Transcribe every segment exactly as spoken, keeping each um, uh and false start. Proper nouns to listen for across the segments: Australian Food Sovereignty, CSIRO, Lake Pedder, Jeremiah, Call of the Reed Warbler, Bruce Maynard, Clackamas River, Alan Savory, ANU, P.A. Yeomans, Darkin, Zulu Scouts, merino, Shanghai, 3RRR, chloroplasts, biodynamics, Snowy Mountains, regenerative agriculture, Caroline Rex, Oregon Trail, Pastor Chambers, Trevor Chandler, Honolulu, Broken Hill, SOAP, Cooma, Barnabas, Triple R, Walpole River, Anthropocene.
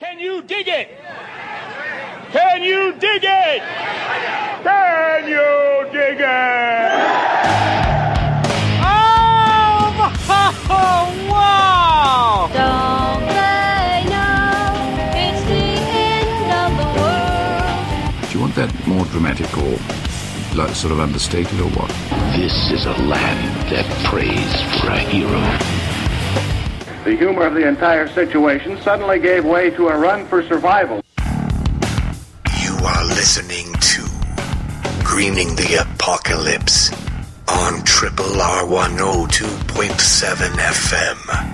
Can you dig it? Can you dig it? Can you dig it? Oh, oh wow! Don't they know it's the end of the world? Do you want that more dramatic or like, sort of understated or what? This is a land that prays for a hero. The humor of the entire situation suddenly gave way to a run for survival. You are listening to Greening the Apocalypse on triple R one oh two point seven F M.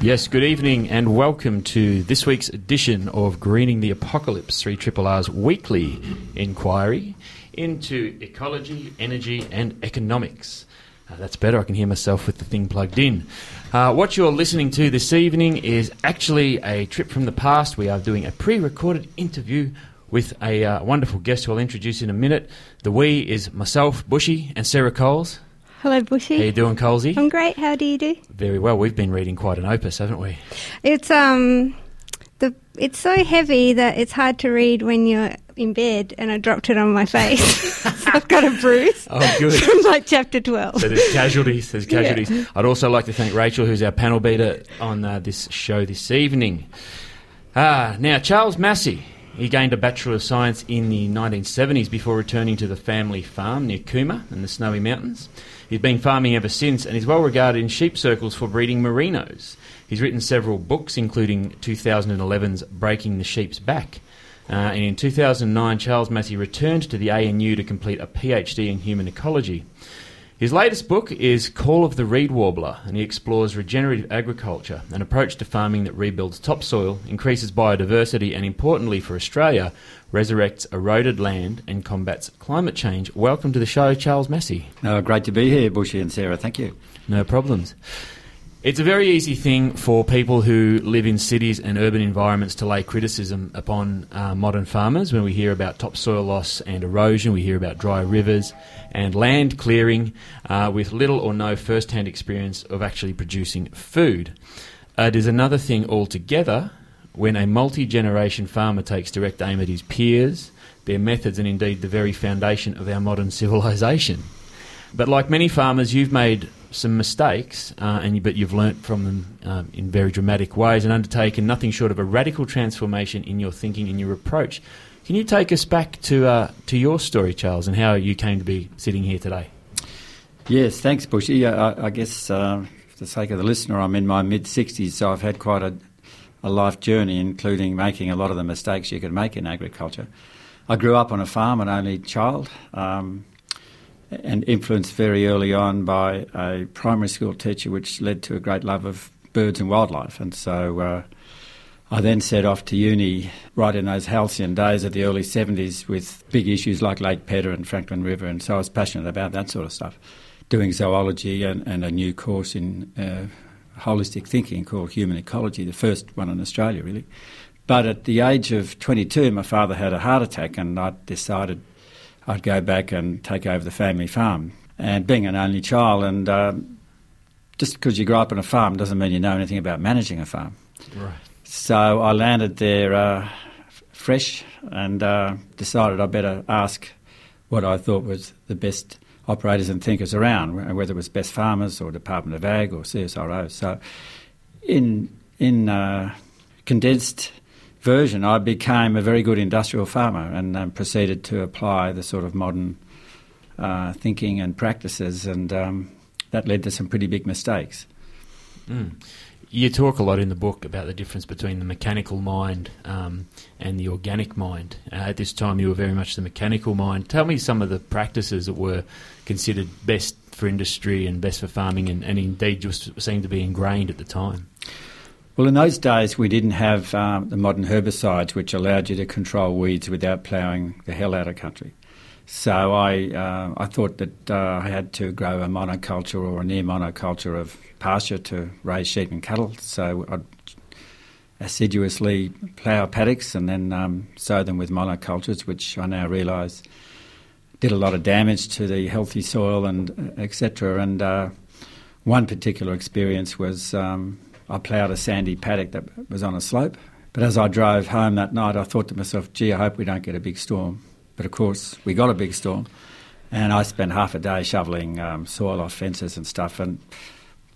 Yes, good evening and welcome to this week's edition of Greening the Apocalypse, three R R R's weekly inquiry into ecology, energy and economics. Uh, that's better, I can hear myself with the thing plugged in. Uh, what you're listening to this evening is actually a trip from the past. We are doing a pre-recorded interview with a uh, wonderful guest who I'll introduce in a minute. The we is myself, Bushy, and Sarah Coles. Hello, Bushy. How you doing, Colesy? I'm great. How do you do? Very well. We've been reading quite an opus, haven't we? It's um, the it's so heavy that it's hard to read when you're in bed, and I dropped it on my face. So I've got a bruise. Oh, good. From like chapter twelve. So there's casualties. There's casualties. Yeah. I'd also like to thank Rachel, who's our panel beater on uh, this show this evening. Ah, now Charles Massy. He gained a Bachelor of Science in the nineteen seventies before returning to the family farm near Cooma in the Snowy Mountains. He's been farming ever since and is well regarded in sheep circles for breeding merinos. He's written several books, including two thousand eleven's Breaking the Sheep's Back. Uh, and in two thousand nine, Charles Massy returned to the A N U to complete a P H D in Human Ecology. His latest book is Call of the Reed Warbler, and he explores regenerative agriculture, an approach to farming that rebuilds topsoil, increases biodiversity, and importantly for Australia, resurrects eroded land and combats climate change. Welcome to the show, Charles Massy. Oh, great to be here, Bushy and Sarah. Thank you. No problems. It's a very easy thing for people who live in cities and urban environments to lay criticism upon uh, modern farmers when we hear about topsoil loss and erosion, we hear about dry rivers and land clearing uh, with little or no first-hand experience of actually producing food. Uh, it is another thing altogether when a multi-generation farmer takes direct aim at his peers, their methods and indeed the very foundation of our modern civilisation. But like many farmers, you've made some mistakes, uh, and you, but you've learnt from them um, in very dramatic ways and undertaken nothing short of a radical transformation in your thinking and your approach. Can you take us back to uh, to your story, Charles, and how you came to be sitting here today? Yes, thanks, Bushy. I, I guess uh, for the sake of the listener, I'm in my mid-sixties, so I've had quite a, a life journey, including making a lot of the mistakes you could make in agriculture. I grew up on a farm, an only child, um and influenced very early on by a primary school teacher, which led to a great love of birds and wildlife. And so uh, I then set off to uni right in those halcyon days of the early seventies with big issues like Lake Pedder and Franklin River, and so I was passionate about that sort of stuff, doing zoology and, and a new course in uh, holistic thinking called Human Ecology, the first one in Australia, really. But at the age of twenty-two, my father had a heart attack, and I decided I'd go back and take over the family farm. And being an only child, and um, just because you grow up on a farm doesn't mean you know anything about managing a farm. Right. So I landed there uh, fresh and uh, decided I better ask what I thought was the best operators and thinkers around, whether it was Best Farmers or Department of Ag or C S I R O. So in, in uh, condensed version, I became a very good industrial farmer and um, proceeded to apply the sort of modern uh, thinking and practices, and um, that led to some pretty big mistakes. Mm. You talk a lot in the book about the difference between the mechanical mind um, and the organic mind. Uh, at this time, you were very much the mechanical mind. Tell me some of the practices that were considered best for industry and best for farming and, and indeed just seemed to be ingrained at the time. Well, in those days, we didn't have um, the modern herbicides, which allowed you to control weeds without ploughing the hell out of country. So I uh, I thought that uh, I had to grow a monoculture or a near monoculture of pasture to raise sheep and cattle. So I'd assiduously plough paddocks and then um, sow them with monocultures, which I now realise did a lot of damage to the healthy soil and et cetera. And uh, one particular experience was um, I ploughed a sandy paddock that was on a slope. But as I drove home that night, I thought to myself, gee, I hope we don't get a big storm. But, of course, we got a big storm. And I spent half a day shoveling um, soil off fences and stuff and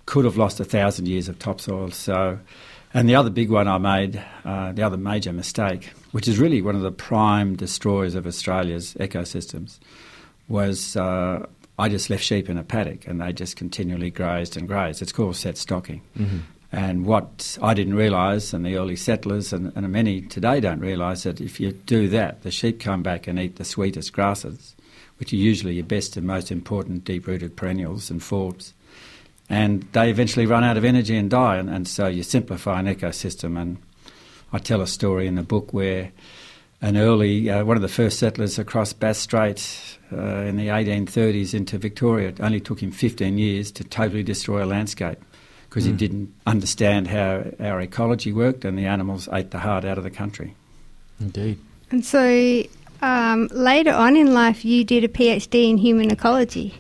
could have lost a thousand years of topsoil. So, and the other big one I made, uh, the other major mistake, which is really one of the prime destroyers of Australia's ecosystems, was uh, I just left sheep in a paddock and they just continually grazed and grazed. It's called set stocking. Mm-hmm. And what I didn't realise, and the early settlers and, and many today don't realise, that if you do that, the sheep come back and eat the sweetest grasses, which are usually your best and most important deep-rooted perennials and forbs. And they eventually run out of energy and die, and, and so you simplify an ecosystem. And I tell a story in the book where an early, uh, one of the first settlers across Bass Strait uh, in the eighteen thirties into Victoria, it only took him fifteen years to totally destroy a landscape, because he didn't understand how our ecology worked and the animals ate the heart out of the country. Indeed. And so um, later on in life you did a PhD in human ecology.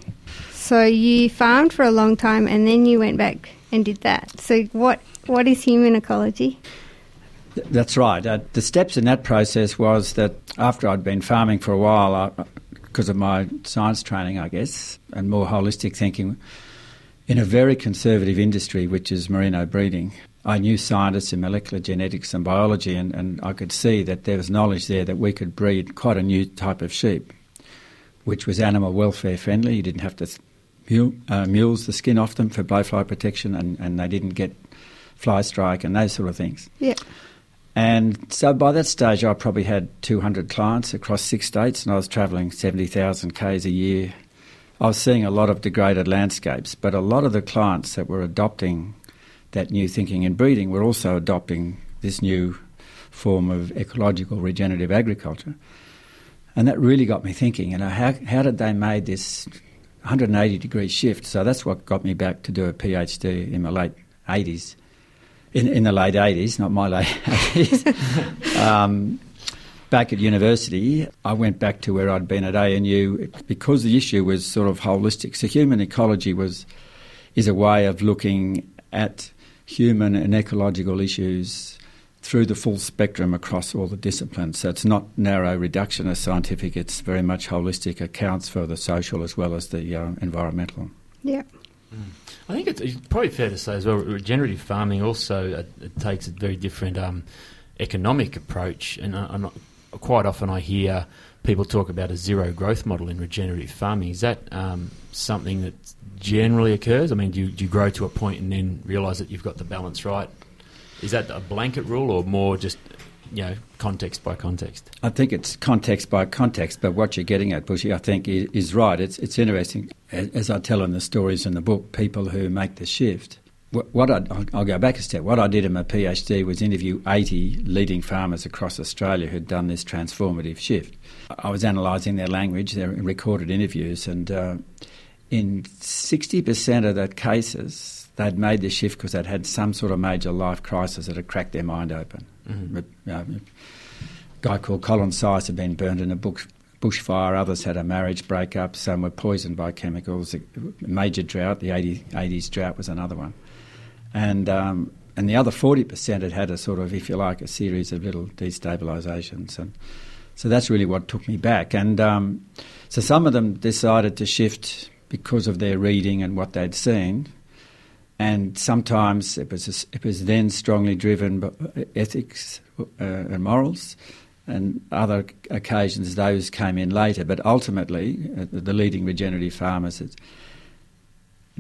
So you farmed for a long time and then you went back and did that. So what what is human ecology? Th- that's right. Uh, the steps in that process was that after I'd been farming for a while, because of my science training, I guess, and more holistic thinking, in a very conservative industry, which is merino breeding, I knew scientists in molecular genetics and biology, and, and I could see that there was knowledge there that we could breed quite a new type of sheep, which was animal welfare friendly. You didn't have to mule, uh, mules the skin off them for blowfly protection, and, and they didn't get fly strike and those sort of things. Yeah. And so by that stage, I probably had two hundred clients across six states, and I was travelling seventy thousand kays a year. I was seeing a lot of degraded landscapes, but a lot of the clients that were adopting that new thinking and breeding were also adopting this new form of ecological regenerative agriculture. And that really got me thinking, you know, how, how did they make this one hundred eighty degree shift? So that's what got me back to do a PhD in my late eighties, in, in the late eighties, not my late eighties. um, Back at university, I went back to where I'd been at A N U because the issue was sort of holistic. So human ecology was is a way of looking at human and ecological issues through the full spectrum across all the disciplines. So it's not narrow reductionist scientific, it's very much holistic, accounts for the social as well as the uh, environmental. Yeah. Mm. I think it's, it's probably fair to say as well, regenerative farming also uh, it takes a very different um, economic approach, and uh, I'm not... Quite often I hear people talk about a zero growth model in regenerative farming. Is that um, something that generally occurs? I mean, do you, do you grow to a point and then realise that you've got the balance right? Is that a blanket rule or more just, you know, context by context? I think it's context by context, but what you're getting at, Bushy, I think is, is right. It's, it's interesting. As I tell in the stories in the book, people who make the shift... What I, I'll go back a step. What I did in my PhD was interview eighty leading farmers across Australia who'd done this transformative shift. I was analysing their language, their recorded interviews, and uh, in sixty percent of the cases, they'd made the shift because they'd had some sort of major life crisis that had cracked their mind open. Mm-hmm. You know, a guy called Colin Seis had been burned in a bush, bushfire, others had a marriage breakup, some were poisoned by chemicals, a major drought, the eighties drought was another one. And um, and the other forty percent had had a sort of, if you like, a series of little destabilisations. And so that's really what took me back. And um, so some of them decided to shift because of their reading and what they'd seen. And sometimes it was a, it was then strongly driven by ethics uh, and morals. And other occasions those came in later. But ultimately, uh, the leading regenerative farmers... It's,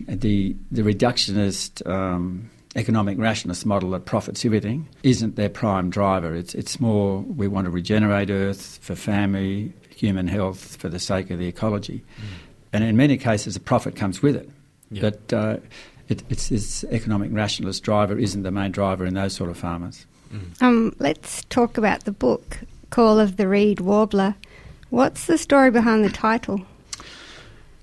The the reductionist um, economic rationalist model that profits everything isn't their prime driver. It's it's more we want to regenerate Earth for family, human health, for the sake of the ecology. Mm. And in many cases, the profit comes with it. Yep. But uh, it, it's this economic rationalist driver isn't the main driver in those sort of farmers. Mm. Um, let's talk about the book, Call of the Reed Warbler. What's the story behind the title?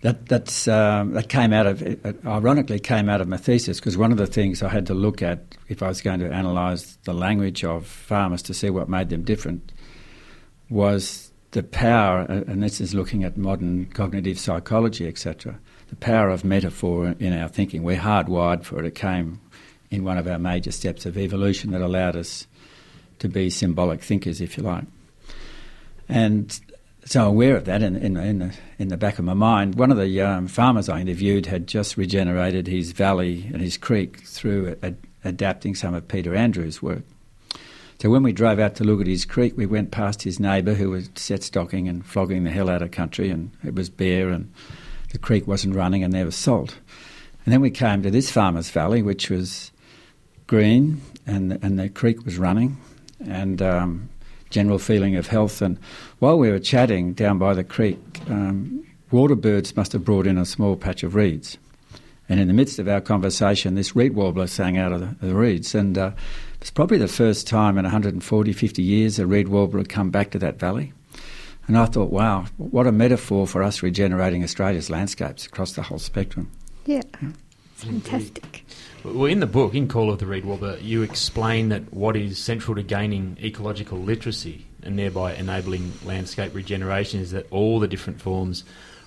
that that's um, that came out of ironically came out of my thesis, because one of the things I had to look at if I was going to analyse the language of farmers to see what made them different was the power, and this is looking at modern cognitive psychology, et cetera, the power of metaphor in our thinking. We're hardwired for it. It came in one of our major steps of evolution that allowed us to be symbolic thinkers, if you like. And so aware of that in, in, in, the, in the back of my mind. One of the um, farmers I interviewed had just regenerated his valley and his creek through ad- adapting some of Peter Andrews' work. So when we drove out to look at his creek, we went past his neighbour who was set stocking and flogging the hell out of country, and it was bare and the creek wasn't running and there was salt. And then we came to this farmer's valley, which was green and, and the creek was running and um, general feeling of health. And while we were chatting down by the creek, um, water birds must have brought in a small patch of reeds. And in the midst of our conversation, this reed warbler sang out of the, the reeds. And uh, it was probably the first time in one hundred forty, fifty years a reed warbler had come back to that valley. And I thought, wow, what a metaphor for us regenerating Australia's landscapes across the whole spectrum. Yeah, yeah. It's fantastic. Well, in the book, in Call of the Reed Warbler, you explain that what is central to gaining ecological literacy and thereby enabling landscape regeneration is that all the different forms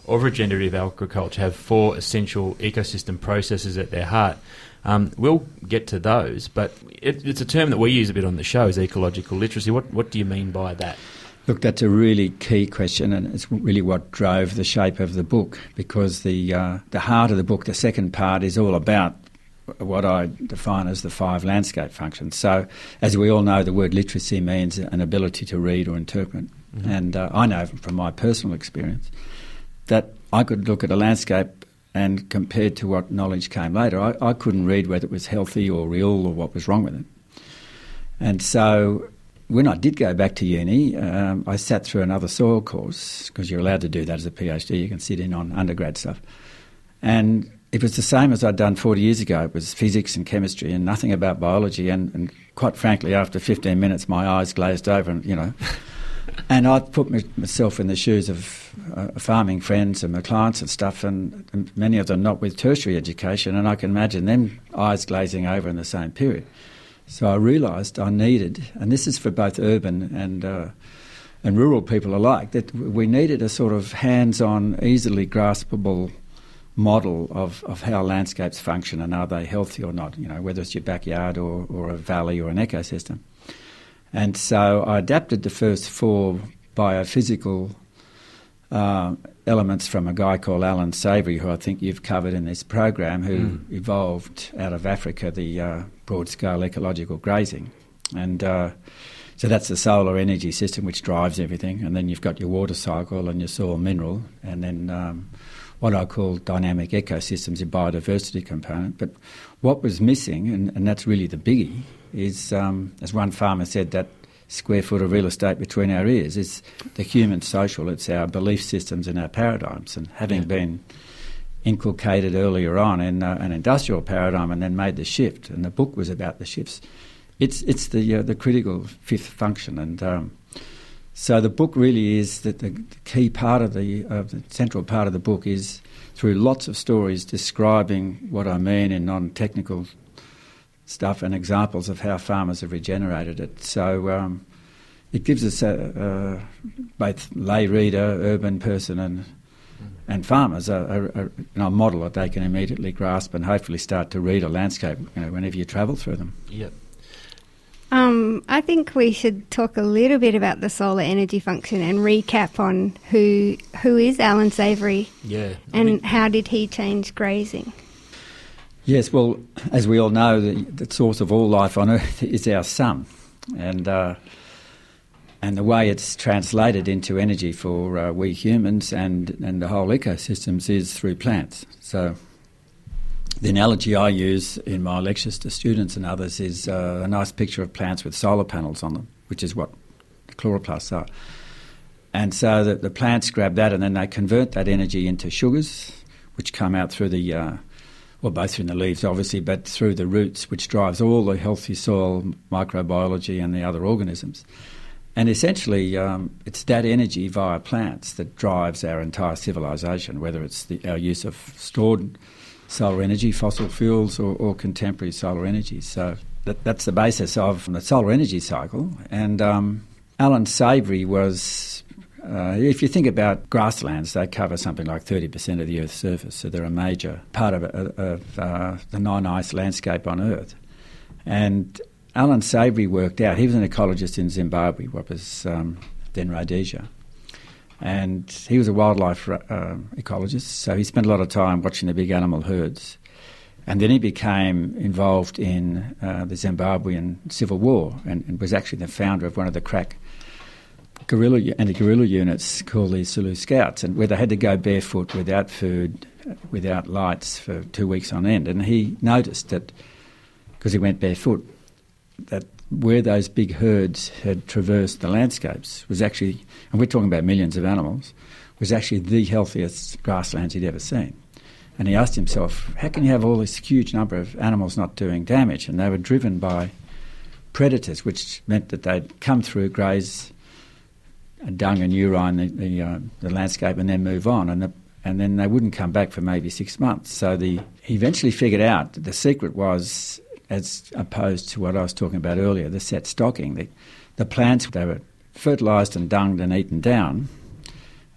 of regenerative agriculture have four essential ecosystem processes at their heart. Um, we'll get to those, but it, it's a term that we use a bit on the show, is ecological literacy. What, what do you mean by that? Look, that's a really key question, and it's really what drove the shape of the book, because the uh, the heart of the book, the second part, is all about what I define as the five landscape functions. So, as we all know, the word literacy means an ability to read or interpret. Mm-hmm. And uh, I know from my personal experience that I could look at a landscape and compared to what knowledge came later, I, I couldn't read whether it was healthy or real or what was wrong with it. And so when I did go back to uni, um, I sat through another soil course, because you're allowed to do that as a PhD. You can sit in on undergrad stuff. And it was the same as I'd done forty years ago. It was physics and chemistry and nothing about biology. And, and quite frankly, after fifteen minutes, my eyes glazed over, and, you know. And I put my, myself in the shoes of uh, farming friends and my clients and stuff, and, and many of them not with tertiary education. And I can imagine them eyes glazing over in the same period. So I realised I needed, and this is for both urban and uh, and rural people alike, that we needed a sort of hands-on, easily graspable model of, of how landscapes function and are they healthy or not, you know, whether it's your backyard or, or a valley or an ecosystem. And so I adapted the first four biophysical uh, elements from a guy called Alan Savory, who I think you've covered in this program, who mm. evolved out of Africa the uh, broad-scale ecological grazing. And uh, so that's the solar energy system which drives everything, and then you've got your water cycle and your soil mineral, and then um, what I call dynamic ecosystems, a biodiversity component. But what was missing, and, and that's really the biggie, is, um, as one farmer said, that square foot of real estate between our ears. It's the human social, it's our belief systems and our paradigms. And having yeah. been inculcated earlier on in uh, an industrial paradigm and then made the shift, and the book was about the shifts, it's it's the uh, the critical fifth function. And um, so the book really is that the key part of the, of the central part of the book is through lots of stories describing what I mean in non-technical stuff and examples of how farmers have regenerated it. So um, it gives us a, a, both lay reader, urban person and and farmers a, a, a, you know, a model that they can immediately grasp and hopefully start to read a landscape, you know, whenever you travel through them. Yep. Um, I think we should talk a little bit about the solar energy function and recap on who who is Alan Savory yeah, and I mean, how did he change grazing? Yes, well, as we all know, the, the source of all life on Earth is our sun, and uh, and the way it's translated into energy for uh, we humans and, and the whole ecosystems is through plants. So the analogy I use in my lectures to students and others is uh, a nice picture of plants with solar panels on them, which is what chloroplasts are. And so the, the plants grab that and then they convert that energy into sugars, which come out through the... Uh, Well, both in the leaves, obviously, but through the roots, which drives all the healthy soil microbiology and the other organisms. And essentially, um, it's that energy via plants that drives our entire civilisation, whether it's the, our use of stored solar energy, fossil fuels, or, or contemporary solar energy. So that, that's the basis of the solar energy cycle. And um, Alan Savory was, uh, if you think about grasslands, they cover something like thirty percent of the Earth's surface. So they're a major part of, of uh, the non-ice landscape on Earth. And Alan Savory worked out, he was an ecologist in Zimbabwe, what was um, then Rhodesia, and he was a wildlife uh, ecologist, so he spent a lot of time watching the big animal herds. And then he became involved in uh, the Zimbabwean Civil War and, and was actually the founder of one of the crack guerrilla anti-guerrilla units called the Zulu Scouts, and where they had to go barefoot without food, without lights for two weeks on end. And he noticed that, because he went barefoot, that where those big herds had traversed the landscapes was actually, and we're talking about millions of animals, was actually the healthiest grasslands he'd ever seen. And he asked himself, how can you have all this huge number of animals not doing damage? And they were driven by predators, which meant that they'd come through, graze dung and urine the, the, uh, the landscape, and then move on. And the, and then they wouldn't come back for maybe six months. So the, he eventually figured out that the secret was, as opposed to what I was talking about earlier, the set stocking. The, the plants, they were fertilised and dunged and eaten down,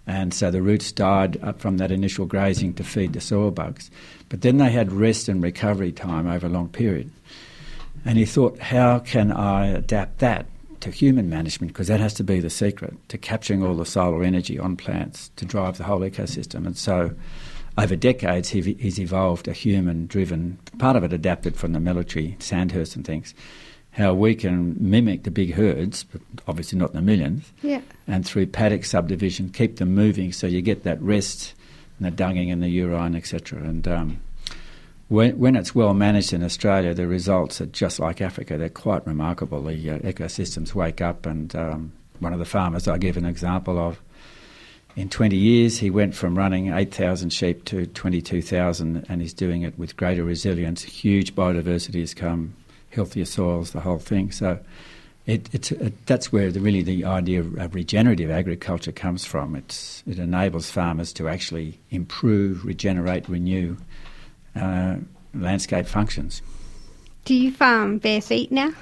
and so the roots died up from that initial grazing to feed the soil bugs. But then they had rest and recovery time over a long period. And he thought, how can I adapt that to human management? Because that has to be the secret to capturing all the solar energy on plants to drive the whole ecosystem. And so over decades, he's evolved a human-driven, part of it adapted from the military, Sandhurst and things, how we can mimic the big herds, but obviously not in the millions, yeah. and through paddock subdivision, keep them moving so you get that rest and the dunging and the urine, et cetera. And um, when, when it's well managed in Australia, the results are just like Africa. They're quite remarkable. The uh, ecosystems wake up, and um, one of the farmers I give an example of, in twenty years, he went from running eight thousand sheep to twenty-two thousand, and he's doing it with greater resilience. Huge biodiversity has come, healthier soils, the whole thing. So it, it's, it, that's where the, really the idea of regenerative agriculture comes from. It's, it enables farmers to actually improve, regenerate, renew uh, landscape functions. Do you farm bare feet now?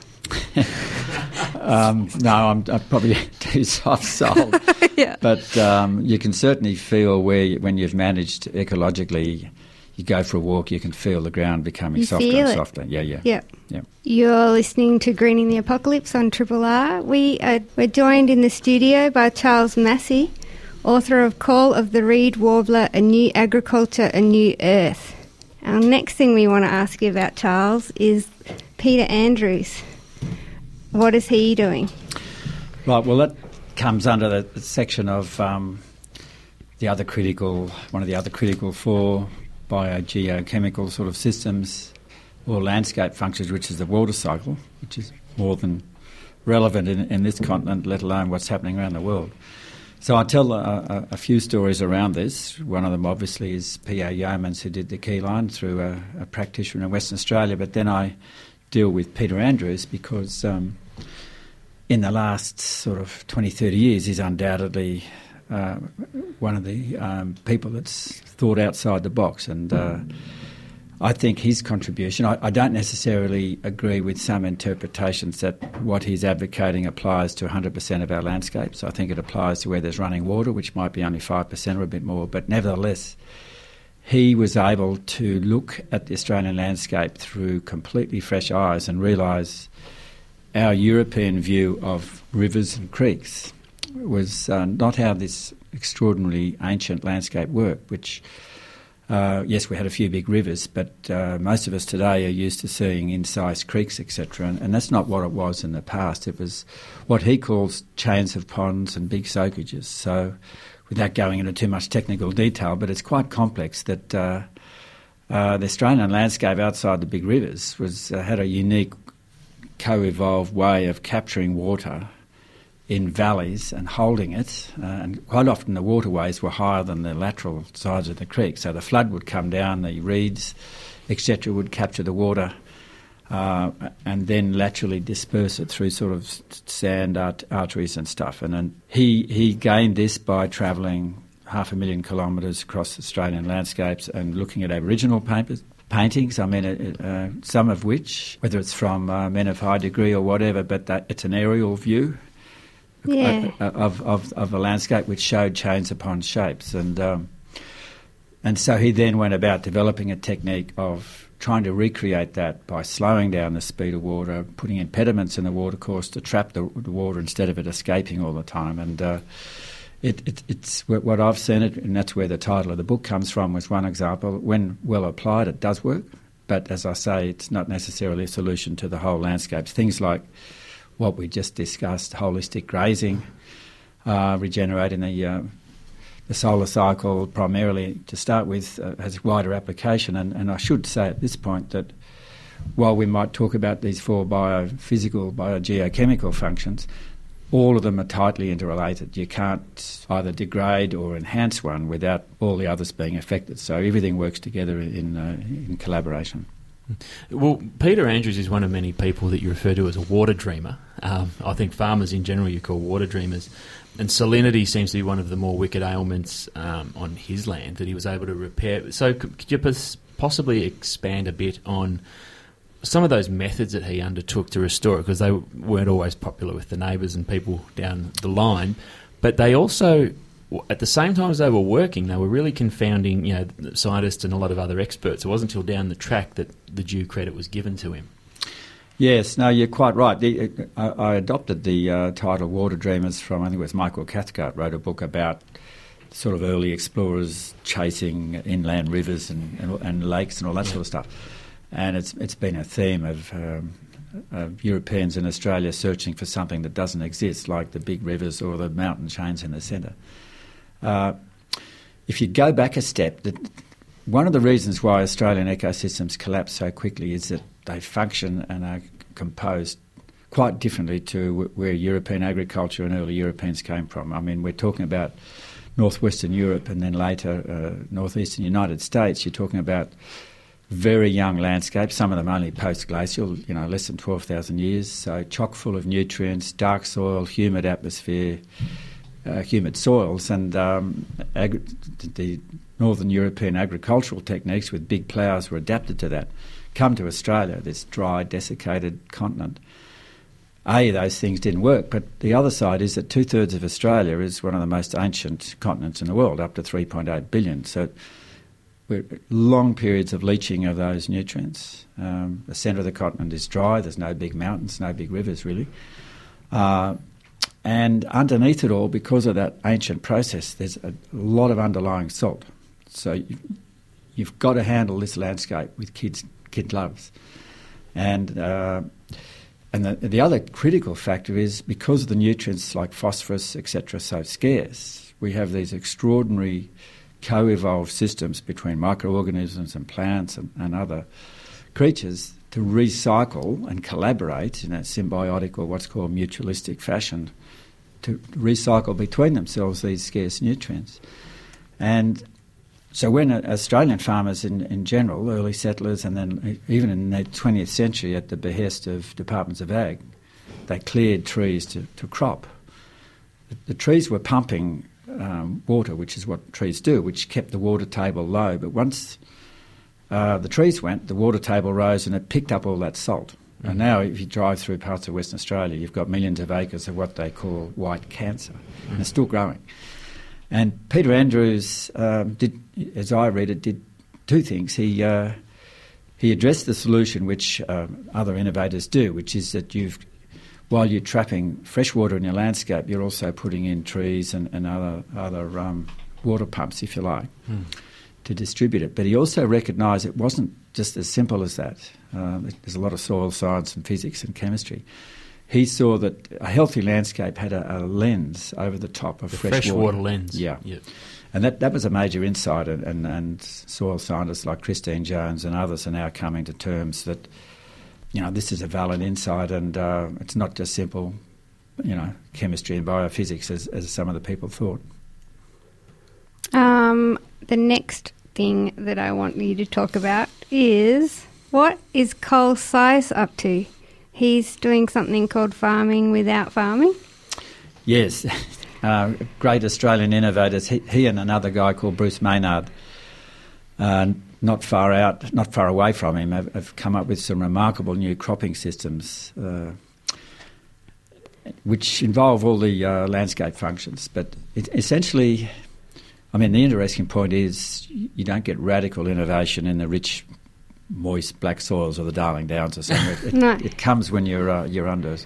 um, no, I'm, I'm probably too soft-souled. yeah. But um, you can certainly feel where you, when you've managed ecologically, you go for a walk, you can feel the ground becoming you softer and softer. Yeah, yeah, yeah, yeah. You're listening to Greening the Apocalypse on Triple R. We are, we're joined in the studio by Charles Massy, author of Call of the Reed Warbler, A New Agriculture, A New Earth. Our next thing we want to ask you about, Charles, is Peter Andrews. What is he doing? Right, well, that comes under the section of um, the other critical, one of the other critical four biogeochemical sort of systems or landscape functions, which is the water cycle, which is more than relevant in, in this continent, let alone what's happening around the world. So I tell a, a, a few stories around this. One of them, obviously, is P A Yeomans, who did the key line through a, a practitioner in Western Australia, but then I deal with Peter Andrews because um, in the last sort of twenty, thirty years he's undoubtedly uh, one of the um, people that's thought outside the box, and uh, I think his contribution, I, I don't necessarily agree with some interpretations that what he's advocating applies to one hundred percent of our landscapes. I think it applies to where there's running water, which might be only five percent or a bit more, but nevertheless he was able to look at the Australian landscape through completely fresh eyes and realise our European view of rivers and creeks was uh, not how this extraordinarily ancient landscape worked, which, uh, yes, we had a few big rivers, but uh, most of us today are used to seeing incised creeks, et cetera, and, and that's not what it was in the past. It was what he calls chains of ponds and big soakages, so without going into too much technical detail, but it's quite complex that uh, uh, the Australian landscape outside the big rivers was uh, had a unique co-evolved way of capturing water in valleys and holding it, uh, and quite often the waterways were higher than the lateral sides of the creek, so the flood would come down, the reeds, et cetera, would capture the water uh, and then laterally disperse it through sort of sand art- arteries and stuff. And then he, he gained this by travelling half a million kilometres across Australian landscapes and looking at Aboriginal papers. Paintings, I mean, uh, uh, some of which, whether it's from uh, men of high degree or whatever, but that it's an aerial view yeah. of, of of a landscape which showed chains upon shapes, and um, and so he then went about developing a technique of trying to recreate that by slowing down the speed of water, putting impediments in the watercourse to trap the, the water instead of it escaping all the time, and. Uh, It, it, it's what I've seen it, and that's where the title of the book comes from, was one example. When well applied, it does work, but as I say, it's not necessarily a solution to the whole landscapes. Things like what we just discussed, holistic grazing, uh, regenerating the, uh, the solar cycle primarily to start with, uh, has wider application. And, and I should say at this point that while we might talk about these four biophysical, biogeochemical functions, all of them are tightly interrelated. You can't either degrade or enhance one without all the others being affected. So everything works together in uh, in collaboration. Well, Peter Andrews is one of many people that you refer to as a water dreamer. Um, I think farmers in general you call water dreamers. And salinity seems to be one of the more wicked ailments um, on his land that he was able to repair. So could you possibly expand a bit on some of those methods that he undertook to restore it, because they weren't always popular with the neighbours and people down the line, but they also, at the same time as they were working, they were really confounding, you know, scientists and a lot of other experts. It wasn't until down the track that the due credit was given to him. Yes, no, you're quite right. The, I, I adopted the uh, title Water Dreamers from, I think it was Michael Cathcart wrote a book about sort of early explorers chasing inland rivers and, and, and lakes and all that yeah. sort of stuff. And it's it's been a theme of, um, of Europeans in Australia searching for something that doesn't exist, like the big rivers or the mountain chains in the centre. Uh, if you go back a step, the, one of the reasons why Australian ecosystems collapse so quickly is that they function and are composed quite differently to w- where European agriculture and early Europeans came from. I mean, we're talking about northwestern Europe and then later uh, northeastern United States. You're talking about very young landscapes, some of them only post-glacial, you know, less than twelve thousand years, so chock full of nutrients, dark soil, humid atmosphere, uh, humid soils, and um, agri- the northern European agricultural techniques with big ploughs were adapted to that. Come to Australia, this dry, desiccated continent. A, those things didn't work, but the other side is that two-thirds of Australia is one of the most ancient continents in the world, up to three point eight billion, so long periods of leaching of those nutrients. Um, the centre of the continent is dry. There's no big mountains, no big rivers, really. Uh, and underneath it all, because of that ancient process, there's a lot of underlying salt. So you've, you've got to handle this landscape with kids, kid gloves. And uh, and the, the other critical factor is because the nutrients like phosphorus, et cetera, so scarce, we have these extraordinary co-evolved systems between microorganisms and plants and, and other creatures to recycle and collaborate in a symbiotic or what's called mutualistic fashion to recycle between themselves these scarce nutrients. And so when Australian farmers in, in general, early settlers and then even in the twentieth century at the behest of departments of ag, they cleared trees to, to crop. The, the trees were pumping Um, water, which is what trees do, which kept the water table low. But once uh, the trees went, the water table rose and it picked up all that salt. Mm-hmm. And now if you drive through parts of Western Australia, you've got millions of acres of what they call white cancer. Mm-hmm. And it's still growing. And Peter Andrews um, did, as I read it, did two things. He uh, he addressed the solution which um, other innovators do, which is that you've while you're trapping fresh water in your landscape, you're also putting in trees and, and other, other um, water pumps, if you like, mm. to distribute it. But he also recognised it wasn't just as simple as that. Uh, there's a lot of soil science and physics and chemistry. He saw that a healthy landscape had a, a lens over the top of the fresh, fresh water. Freshwater lens. Yeah. yeah. And that, that was a major insight, and, and, and soil scientists like Christine Jones and others are now coming to terms that, you know, this is a valid insight, and uh, it's not just simple, you know, chemistry and biophysics as, as some of the people thought. Um, the next thing that I want you to talk about is What is Colin Seis up to? He's doing something called Farming Without Farming. Yes, uh, great Australian innovators. He, he and another guy called Bruce Maynard, uh, not far out, not far away from him, have, have come up with some remarkable new cropping systems, uh, which involve all the uh, landscape functions. But it, essentially, I mean, the interesting point is you don't get radical innovation in the rich, moist black soils of the Darling Downs or somewhere. It, no. it comes when you're uh, you're under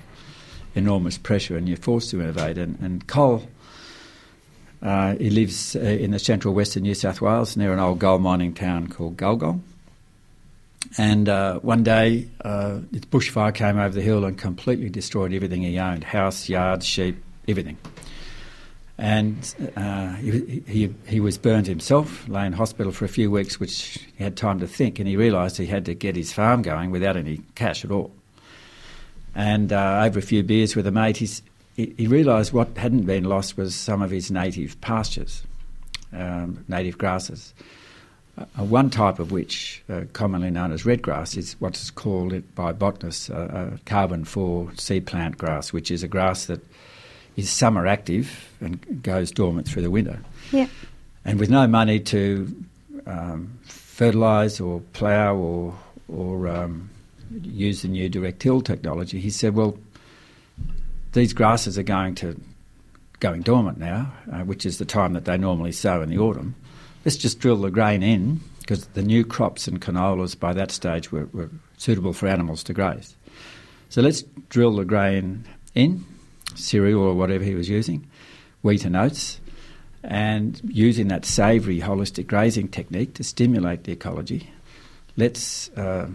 enormous pressure and you're forced to innovate. And, and Cole, uh, he lives uh, in the central western New South Wales near an old gold mining town called Golgol. And uh, one day, uh, this bushfire came over the hill and completely destroyed everything he owned: house, yard, sheep, everything. And uh, he, he he was burned himself, lay in hospital for a few weeks, which he had time to think, and he realised he had to get his farm going without any cash at all. And uh, over a few beers with a mate, he's, he, he realised what hadn't been lost was some of his native pastures, um, native grasses. Uh, one type of which, uh, commonly known as red grass, is what's called by botanists uh, a carbon four seed plant grass, which is a grass that is summer active and goes dormant through the winter. Yeah. And with no money to um, fertilise or plough or or um, use the new direct till technology, he said, well, these grasses are going to going dormant now, uh, which is the time that they normally sow in the autumn. Let's just drill the grain in, because the new crops and canolas by that stage were, were suitable for animals to graze. So let's drill the grain in, cereal or whatever he was using, wheat and oats, and using that savoury holistic grazing technique to stimulate the ecology, let's uh,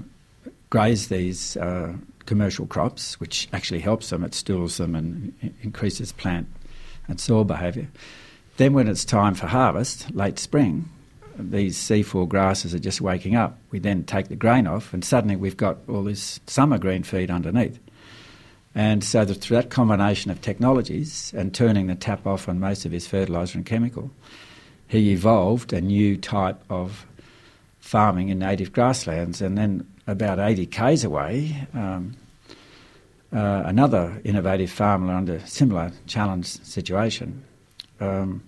graze these uh, commercial crops, which actually helps them, it stills them and increases plant and soil behaviour. Then when it's time for harvest, late spring, these C four grasses are just waking up. We then take the grain off and suddenly we've got all this summer green feed underneath. And so that through that combination of technologies and turning the tap off on most of his fertiliser and chemical, he evolved a new type of farming in native grasslands. And then about eighty kays away, um, uh, another innovative farmer under similar challenge situation um,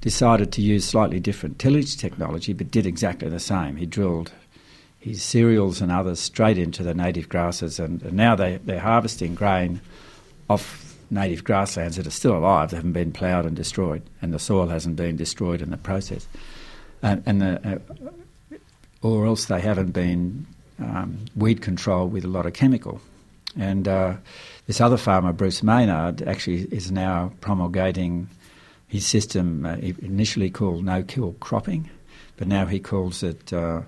decided to use slightly different tillage technology but did exactly the same. He drilled his cereals and others straight into the native grasses, and, and now they, they're harvesting grain off native grasslands that are still alive. They haven't been ploughed and destroyed, and the soil hasn't been destroyed in the process. And, and the, uh, or else they haven't been um, weed controlled with a lot of chemical. And uh, this other farmer, Bruce Maynard, actually is now promulgating his system uh, initially called no-kill cropping, but now he calls it Uh,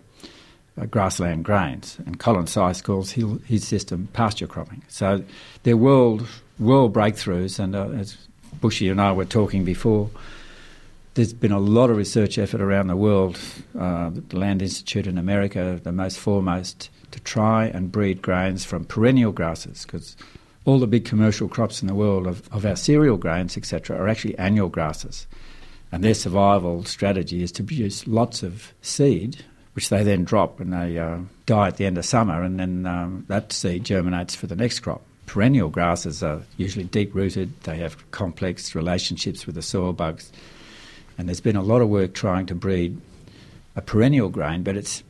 Uh, grassland grains, and Colin Seis calls his, his system pasture cropping. So they're world, world breakthroughs, and uh, as Bushy and I were talking before, there's been a lot of research effort around the world, uh, the Land Institute in America, the most foremost, to try and breed grains from perennial grasses, because all the big commercial crops in the world of, of our cereal grains, et cetera, are actually annual grasses, and their survival strategy is to produce lots of seed, which they then drop and they uh, die at the end of summer, and then um, that seed germinates for the next crop. Perennial grasses are usually deep-rooted, they have complex relationships with the soil bugs, and there's been a lot of work trying to breed a perennial grain, but it's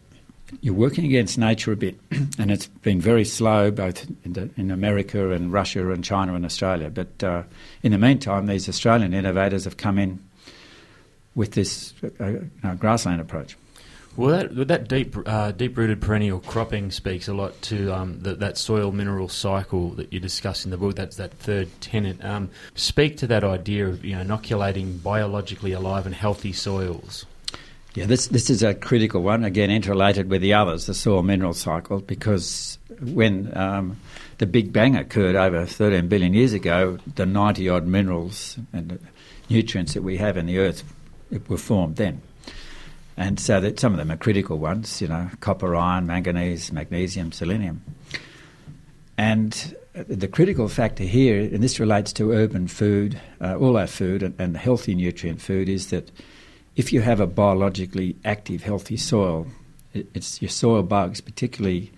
you're working against nature a bit, and it's been very slow both in, the, in America and Russia and China and Australia. But uh, in the meantime, these Australian innovators have come in with this uh, you know, grassland approach. Well, that, that deep, uh, deep-rooted perennial cropping speaks a lot to um, the, that soil-mineral cycle that you discuss in the book. That's that third tenet. Um, speak to that idea of you know, inoculating biologically alive and healthy soils. Yeah, this this is a critical one, again, interrelated with the others, the soil-mineral cycle, because when um, the Big Bang occurred over thirteen billion years ago, the ninety-odd minerals and nutrients that we have in the earth were formed then. And so that some of them are critical ones, you know, copper, iron, manganese, magnesium, selenium. And the critical factor here, and this relates to urban food, uh, all our food and, and healthy nutrient food, is that if you have a biologically active, healthy soil, it's your soil bugs, particularly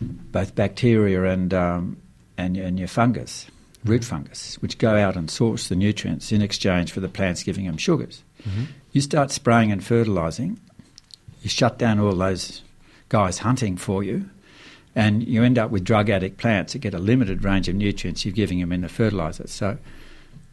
both bacteria and um, and, and your fungus, root fungus, which go out and source the nutrients in exchange for the plants giving them sugars. Mm-hmm. You start spraying and fertilising, you shut down all those guys hunting for you, and you end up with drug addict plants that get a limited range of nutrients you're giving them in the fertiliser. So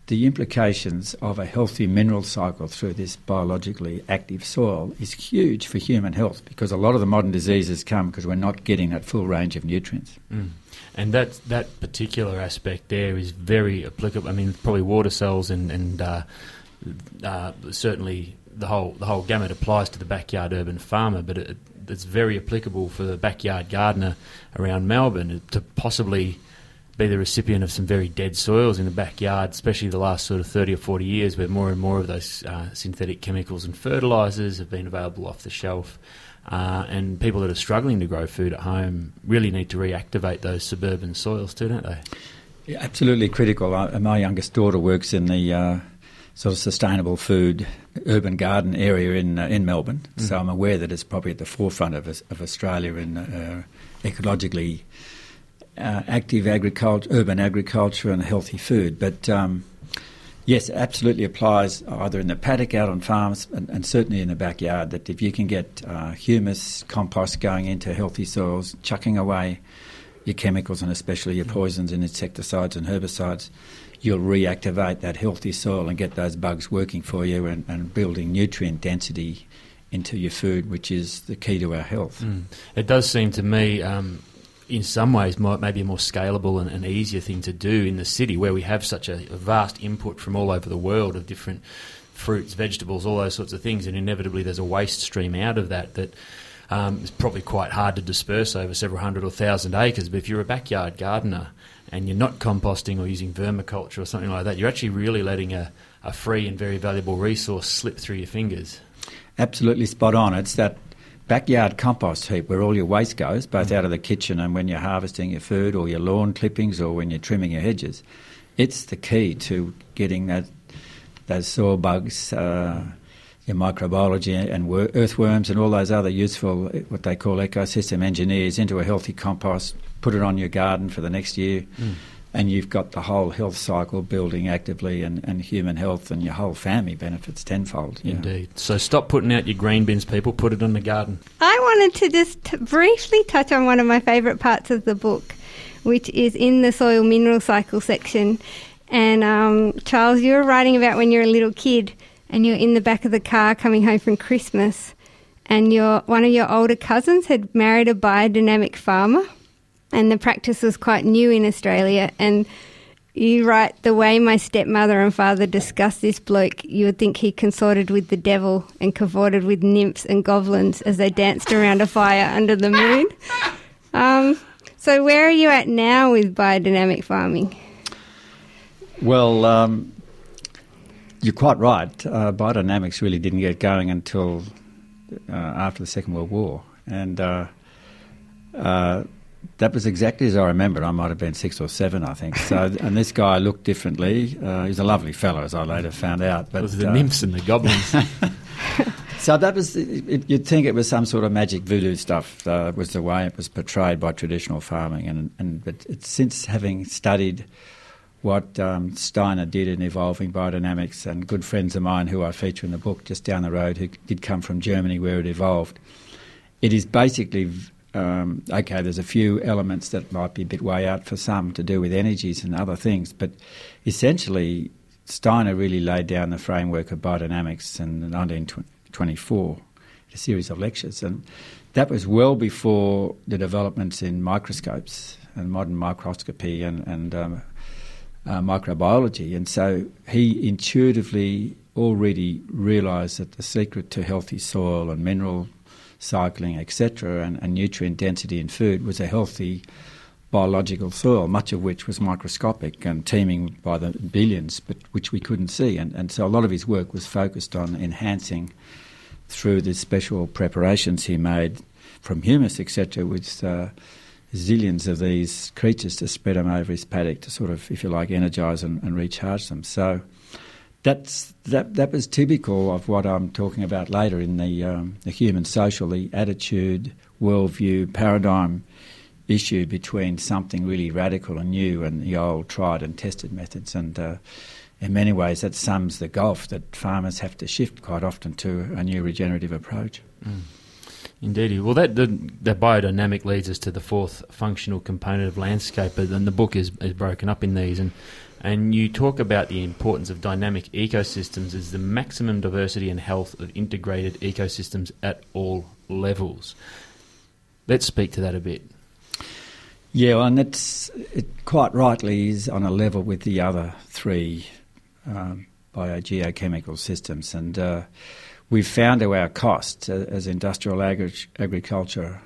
the implications of a healthy mineral cycle through this biologically active soil is huge for human health, because a lot of the modern diseases come because we're not getting that full range of nutrients. Mm. And that that particular aspect there is very applicable. I mean, probably water cells and, and uh, uh, certainly the whole the whole gamut applies to the backyard urban farmer, but it, it's very applicable for the backyard gardener around Melbourne to possibly be the recipient of some very dead soils in the backyard, especially the last sort of thirty or forty years, where more and more of those uh, synthetic chemicals and fertilisers have been available off the shelf. Uh, and people that are struggling to grow food at home really need to reactivate those suburban soils too, don't they? Yeah, absolutely critical. I, my youngest daughter works in the uh, sort of sustainable food urban garden area in uh, in Melbourne, mm-hmm. so I'm aware that it's probably at the forefront of, of Australia in uh, ecologically Uh, active agriculture, urban agriculture and healthy food. But um, yes, it absolutely applies either in the paddock out on farms and, and certainly in the backyard, that if you can get uh, humus, compost going into healthy soils, chucking away your chemicals and especially your poisons and insecticides and herbicides, you'll reactivate that healthy soil and get those bugs working for you and, and building nutrient density into your food, which is the key to our health. Mm. It does seem to me... Um in some ways maybe a more scalable and an easier thing to do in the city, where we have such a, a vast input from all over the world of different fruits, vegetables, all those sorts of things, and inevitably there's a waste stream out of that that um, is probably quite hard to disperse over several hundred or thousand acres. But if you're a backyard gardener and you're not composting or using vermiculture or something like that, you're actually really letting a, a free and very valuable resource slip through your fingers. Absolutely spot on. It's that backyard compost heap where all your waste goes, both out of the kitchen and when you're harvesting your food or your lawn clippings or when you're trimming your hedges. It's the key to getting that those soil bugs, uh, your microbiology and wor- earthworms and all those other useful, what they call ecosystem engineers, into a healthy compost, put it on your garden for the next year, mm. and you've got the whole health cycle building actively, and, and human health and your whole family benefits tenfold. Indeed. Know. So stop putting out your green bins, people. Put it in the garden. I wanted to just t- briefly touch on one of my favourite parts of the book, which is in the soil mineral cycle section. And, um, Charles, you were writing about when you were a little kid and you're in the back of the car coming home from Christmas, and your one of your older cousins had married a biodynamic farmer. And the practice was quite new in Australia. And you write, the way my stepmother and father discussed this bloke, you would think he consorted with the devil and cavorted with nymphs and goblins as they danced around a fire under the moon. Um, so where are you at now with biodynamic farming? Well, um, you're quite right. Uh, biodynamics really didn't get going until uh, after the Second World War. And... Uh, uh, That was exactly as I remembered. I might have been six or seven, I think. So, and this guy looked differently. Uh, he's a lovely fellow, as I later found out. But it was the uh, nymphs and the goblins. So that was. It, you'd think it was some sort of magic voodoo stuff. Uh, was the way it was portrayed by traditional farming, and and but it's since having studied what um, Steiner did in evolving biodynamics, and good friends of mine who I feature in the book just down the road, who did come from Germany where it evolved. It is basically. Um, okay, there's a few elements that might be a bit way out for some to do with energies and other things, but essentially Steiner really laid down the framework of biodynamics in nineteen twenty-four, a series of lectures, and that was well before the developments in microscopes and modern microscopy and, and um, uh, microbiology. And so he intuitively already realised that the secret to healthy soil and mineral cycling, et cetera, and, and nutrient density in food was a healthy biological soil, much of which was microscopic and teeming by the billions, but which we couldn't see. And, and so a lot of his work was focused on enhancing through the special preparations he made from humus, et cetera, with uh, zillions of these creatures to spread them over his paddock to sort of, if you like, energise and, and recharge them. So that's that that was typical of what I'm talking about later in the um, the human social, the attitude, worldview, paradigm issue between something really radical and new and the old tried and tested methods. And uh, in many ways that sums the gulf that farmers have to shift quite often to a new regenerative approach. Mm. Indeed. Well, that the, the biodynamic leads us to the fourth functional component of landscape, and the book is, is broken up in these. And and you talk about the importance of dynamic ecosystems as the maximum diversity and health of integrated ecosystems at all levels. Let's speak to that a bit. Yeah, well, and it's, it quite rightly is on a level with the other three um, biogeochemical systems, and uh, we've found to our cost, uh, as industrial agri- agriculture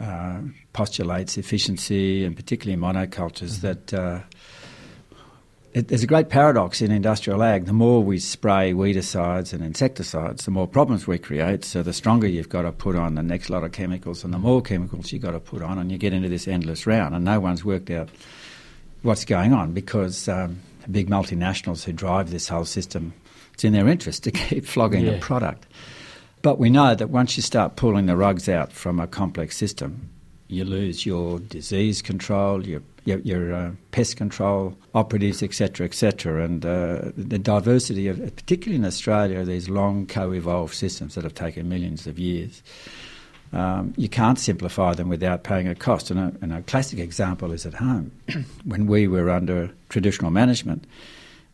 uh, postulates efficiency, and particularly monocultures, mm-hmm. that uh, it, there's a great paradox in industrial ag. The more we spray weedicides and insecticides, the more problems we create, so the stronger you've got to put on the next lot of chemicals and the more chemicals you've got to put on, and you get into this endless round, and no one's worked out what's going on because um, the big multinationals who drive this whole system, it's in their interest to keep flogging yeah. the product. But we know that once you start pulling the rugs out from a complex system, you lose your disease control, your your, your uh, pest control operatives, et cetera, et cetera. And uh, the diversity of, particularly in Australia, these long co-evolved systems that have taken millions of years, um, you can't simplify them without paying a cost. And a, and a classic example is at home. When we were under traditional management,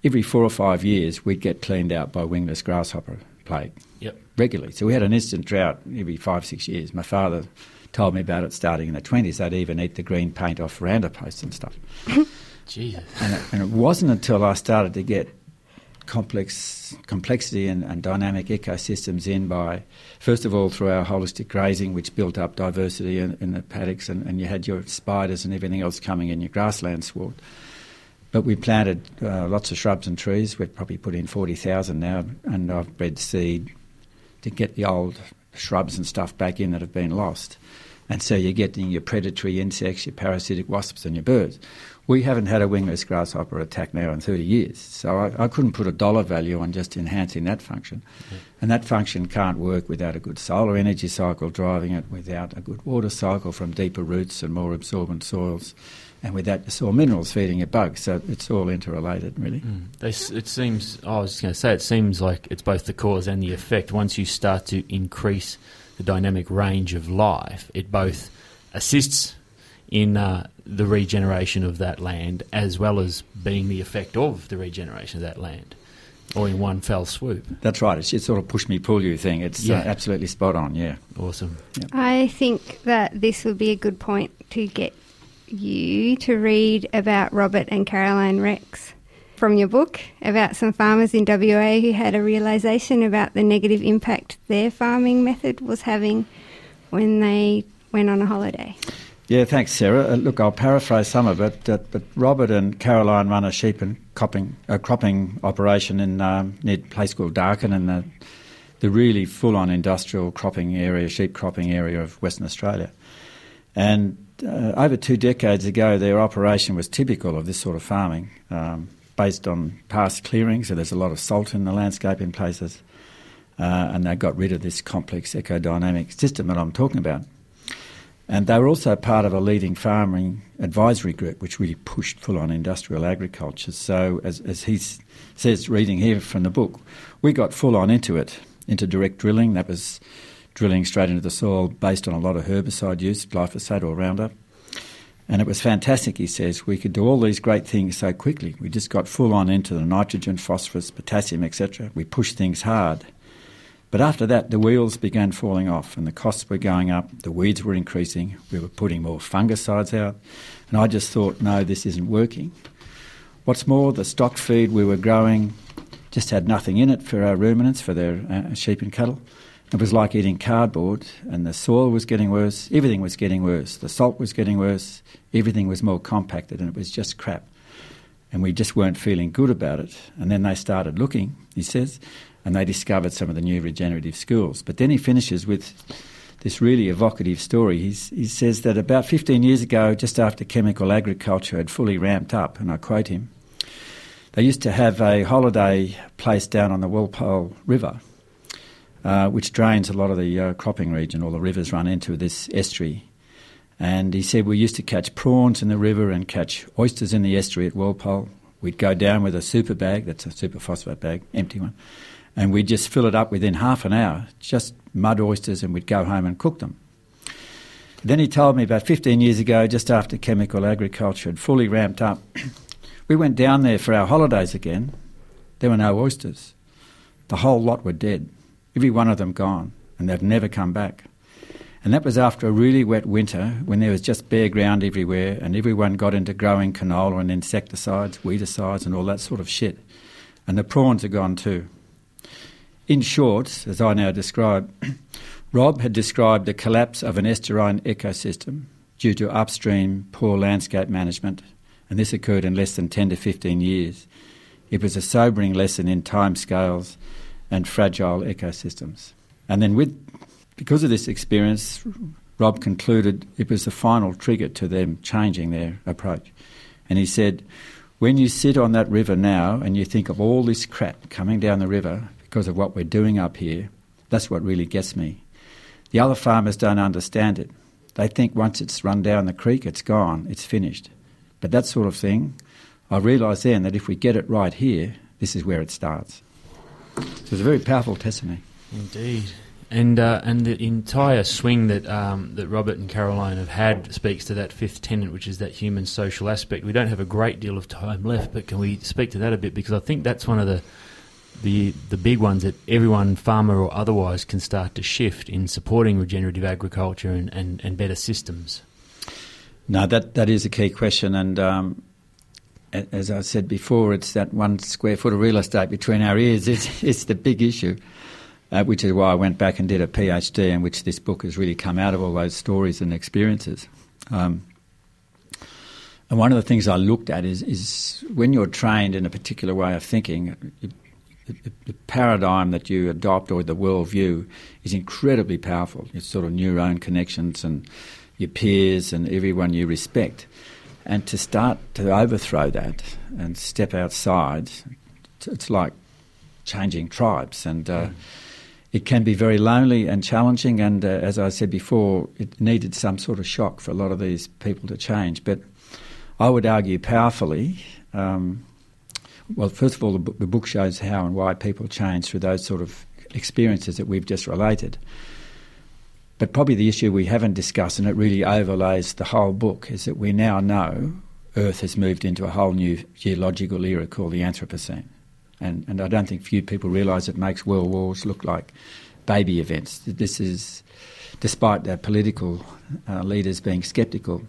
every four or five years, we'd get cleaned out by wingless grasshopper plague yep. regularly. So we had an instant drought every five, six years. My father told me about it starting in the twenties. They'd even eat the green paint off veranda posts and stuff. Jesus. And it, and it wasn't until I started to get complex complexity and, and dynamic ecosystems in by, first of all, through our holistic grazing, which built up diversity in, in the paddocks, and, and you had your spiders and everything else coming in your grassland sward. But we planted uh, lots of shrubs and trees. We've probably put in forty thousand now, and I've bred seed to get the old shrubs and stuff back in that have been lost. And so you're getting your predatory insects, your parasitic wasps and your birds. We haven't had a wingless grasshopper attack now in thirty years. So I, I couldn't put a dollar value on just enhancing that function. Mm-hmm. And that function can't work without a good solar energy cycle driving it, without a good water cycle from deeper roots and more absorbent soils. And with that, you saw minerals feeding your bugs, so it's all interrelated, really. Mm. They, it seems, I was just going to say, it seems like it's both the cause and the effect. Once you start to increase the dynamic range of life, it both assists in uh, the regeneration of that land as well as being the effect of the regeneration of that land, or in one fell swoop. That's right. It's, it's sort of push-me-pull-you thing. It's yeah. uh, absolutely spot on, yeah. Awesome. Yep. I think that this would be a good point to get you to read about Robert and Caroline Rex from your book, about some farmers in W A who had a realisation about the negative impact their farming method was having when they went on a holiday. Yeah, thanks, Sarah. Uh, look, I'll paraphrase some of it, uh, but Robert and Caroline run a sheep and cropping, uh, cropping operation in um, near a place called Darkin, in the, the really full-on industrial cropping area, sheep cropping area of Western Australia. And Uh, over two decades ago, their operation was typical of this sort of farming, um, based on past clearing, so there's a lot of salt in the landscape in places, uh, and they got rid of this complex ecodynamic system that I'm talking about. And they were also part of a leading farming advisory group, which really pushed full-on industrial agriculture. So, as, as he s- says, reading here from the book, we got full-on into it, into direct drilling. That was drilling straight into the soil based on a lot of herbicide use, glyphosate or Roundup. And it was fantastic, he says. We could do all these great things so quickly. We just got full on into the nitrogen, phosphorus, potassium, et cetera. We pushed things hard. But after that, the wheels began falling off and the costs were going up, the weeds were increasing, we were putting more fungicides out. And I just thought, no, this isn't working. What's more, the stock feed we were growing just had nothing in it for our ruminants, for their uh, sheep and cattle. It was like eating cardboard, and the soil was getting worse, everything was getting worse, the salt was getting worse, everything was more compacted, and it was just crap. And we just weren't feeling good about it. And then they started looking, he says, and they discovered some of the new regenerative schools. But then he finishes with this really evocative story. He's, he says that about fifteen years ago, just after chemical agriculture had fully ramped up, and I quote him, They used to have a holiday place down on the Walpole River, uh, which drains a lot of the uh, cropping region. All the rivers run into this estuary. And he said, we used to catch prawns in the river and catch oysters in the estuary at Walpole. We'd go down with a super bag, that's a super phosphate bag, empty one, and we'd just fill it up within half an hour, just mud oysters, and we'd go home and cook them. Then he told me about fifteen years ago, just after chemical agriculture had fully ramped up, we went down there for our holidays again. There were no oysters. The whole lot were dead, every one of them gone, and they've never come back. And that was after a really wet winter when there was just bare ground everywhere and everyone got into growing canola and insecticides, weedicides and all that sort of shit. And the prawns are gone too. In short, as I now describe, Rob had described the collapse of an estuarine ecosystem due to upstream poor landscape management, and this occurred in less than ten to fifteen years. It was a sobering lesson in time scales and fragile ecosystems. And then with... Because of this experience, Rob concluded it was the final trigger to them changing their approach. And he said, when you sit on that river now and you think of all this crap coming down the river because of what we're doing up here, that's what really gets me. The other farmers don't understand it. They think once it's run down the creek, it's gone, it's finished. But that sort of thing, I realised then that if we get it right here, this is where it starts. So it's a very powerful testimony. Indeed. And uh, and the entire swing that um, that Robert and Caroline have had speaks to that fifth tenet, which is that human social aspect. We don't have a great deal of time left, but can we speak to that a bit? Because I think that's one of the the the big ones that everyone, farmer or otherwise, can start to shift in supporting regenerative agriculture and, and, and better systems. No, that, that is a key question. And um, as I said before, it's that one square foot of real estate between our ears. It's, it's the big issue. Uh, which is why I went back and did a PhD, in which this book has really come out of all those stories and experiences. Um, and one of the things I looked at is, is when you're trained in a particular way of thinking, it, it, the paradigm that you adopt or the worldview is incredibly powerful. It's sort of your own connections and your peers and everyone you respect. And to start to overthrow that and step outside, it's like changing tribes and... Uh, mm. It can be very lonely and challenging, and uh, as I said before, it needed some sort of shock for a lot of these people to change. But I would argue powerfully, um, well, first of all, the book, the book shows how and why people change through those sort of experiences that we've just related. But probably the issue we haven't discussed, and it really overlays the whole book, is that we now know Earth has moved into a whole new geological era called the Anthropocene. And, and I don't think few people realise it makes world wars look like baby events. This is, despite their political uh, leaders being sceptical,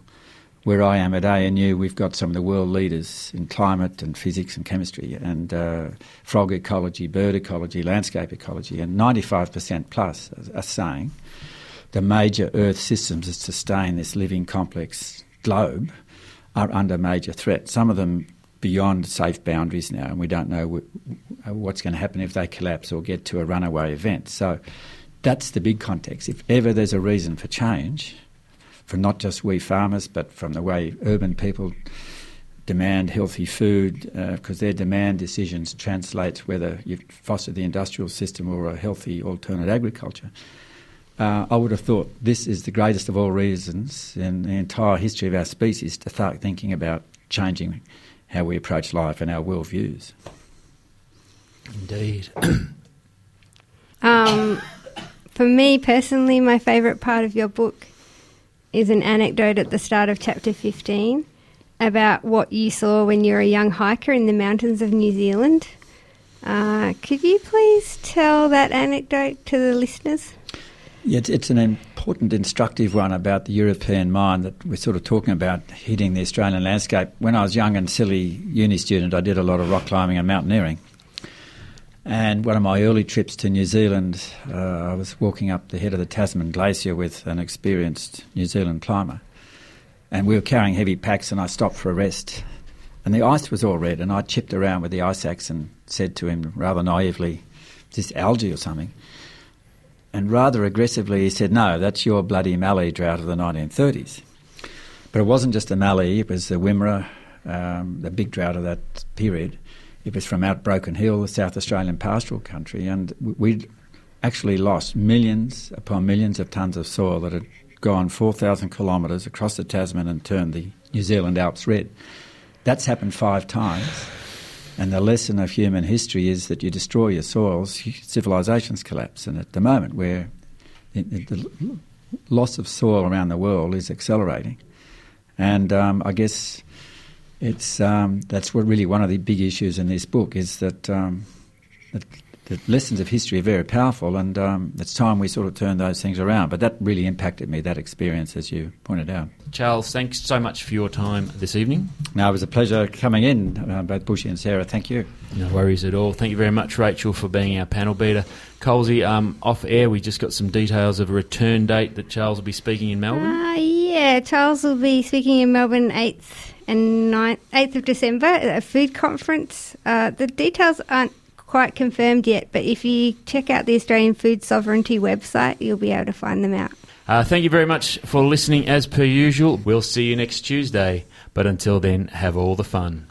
where I am at A N U, we've got some of the world leaders in climate and physics and chemistry and uh, frog ecology, bird ecology, landscape ecology, and ninety-five percent plus are saying the major Earth systems that sustain this living complex globe are under major threat. Some of them beyond safe boundaries now, and we don't know wh- what's going to happen if they collapse or get to a runaway event. So that's the big context. If ever there's a reason for change, for not just we farmers, but from the way urban people demand healthy food, because uh, their demand decisions translate whether you foster the industrial system or a healthy alternate agriculture. Uh, I would have thought this is the greatest of all reasons in the entire history of our species to start thinking about changing how we approach life and our worldviews. Indeed. um, for me personally, my favourite part of your book is an anecdote at the start of chapter fifteen about what you saw when you were a young hiker in the mountains of New Zealand. Uh, could you please tell that anecdote to the listeners? Yeah, it's, it's an important instructive one about the European mind that we're sort of talking about hitting the Australian landscape. When I was young and silly uni student, I did a lot of rock climbing and mountaineering. And one of my early trips to New Zealand, uh, I was walking up the head of the Tasman Glacier with an experienced New Zealand climber. And we were carrying heavy packs, and I stopped for a rest. And the ice was all red, and I chipped around with the ice axe and said to him rather naively, is this algae or something? And rather aggressively he said, no, that's your bloody Mallee drought of the nineteen thirties. But it wasn't just the Mallee, it was the Wimmera, um, the big drought of that period. It was from out Broken Hill, the South Australian pastoral country, and we'd actually lost millions upon millions of tonnes of soil that had gone four thousand kilometres across the Tasman and turned the New Zealand Alps red. That's happened five times, and the lesson of human history is that you destroy your soils, civilisations collapse, and at the moment where the loss of soil around the world is accelerating. And um, I guess it's um, that's what really one of the big issues in this book is that, um, that the lessons of history are very powerful, and um, it's time we sort of turn those things around. But that really impacted me, that experience, as you pointed out. Charles, thanks so much for your time this evening. No, it was a pleasure coming in, uh, both Bushy and Sarah. Thank you. No worries at all. Thank you very much, Rachel, for being our panel beater. Colsey, um, off air, we just got some details of a return date that Charles will be speaking in Melbourne. Uh, yeah, Charles will be speaking in Melbourne eighth and ninth, eighth of December at a food conference. Uh, the details aren't quite confirmed yet, but if you check out the Australian Food Sovereignty website, you'll be able to find them out. Uh, thank you very much for listening as per usual. We'll see you next Tuesday, but until then, have all the fun.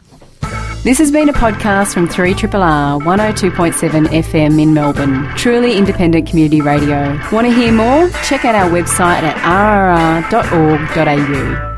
This has been a podcast from three R R R one oh two point seven F M in Melbourne, truly independent community radio. Want to hear more? Check out our website at r r r dot org dot a u.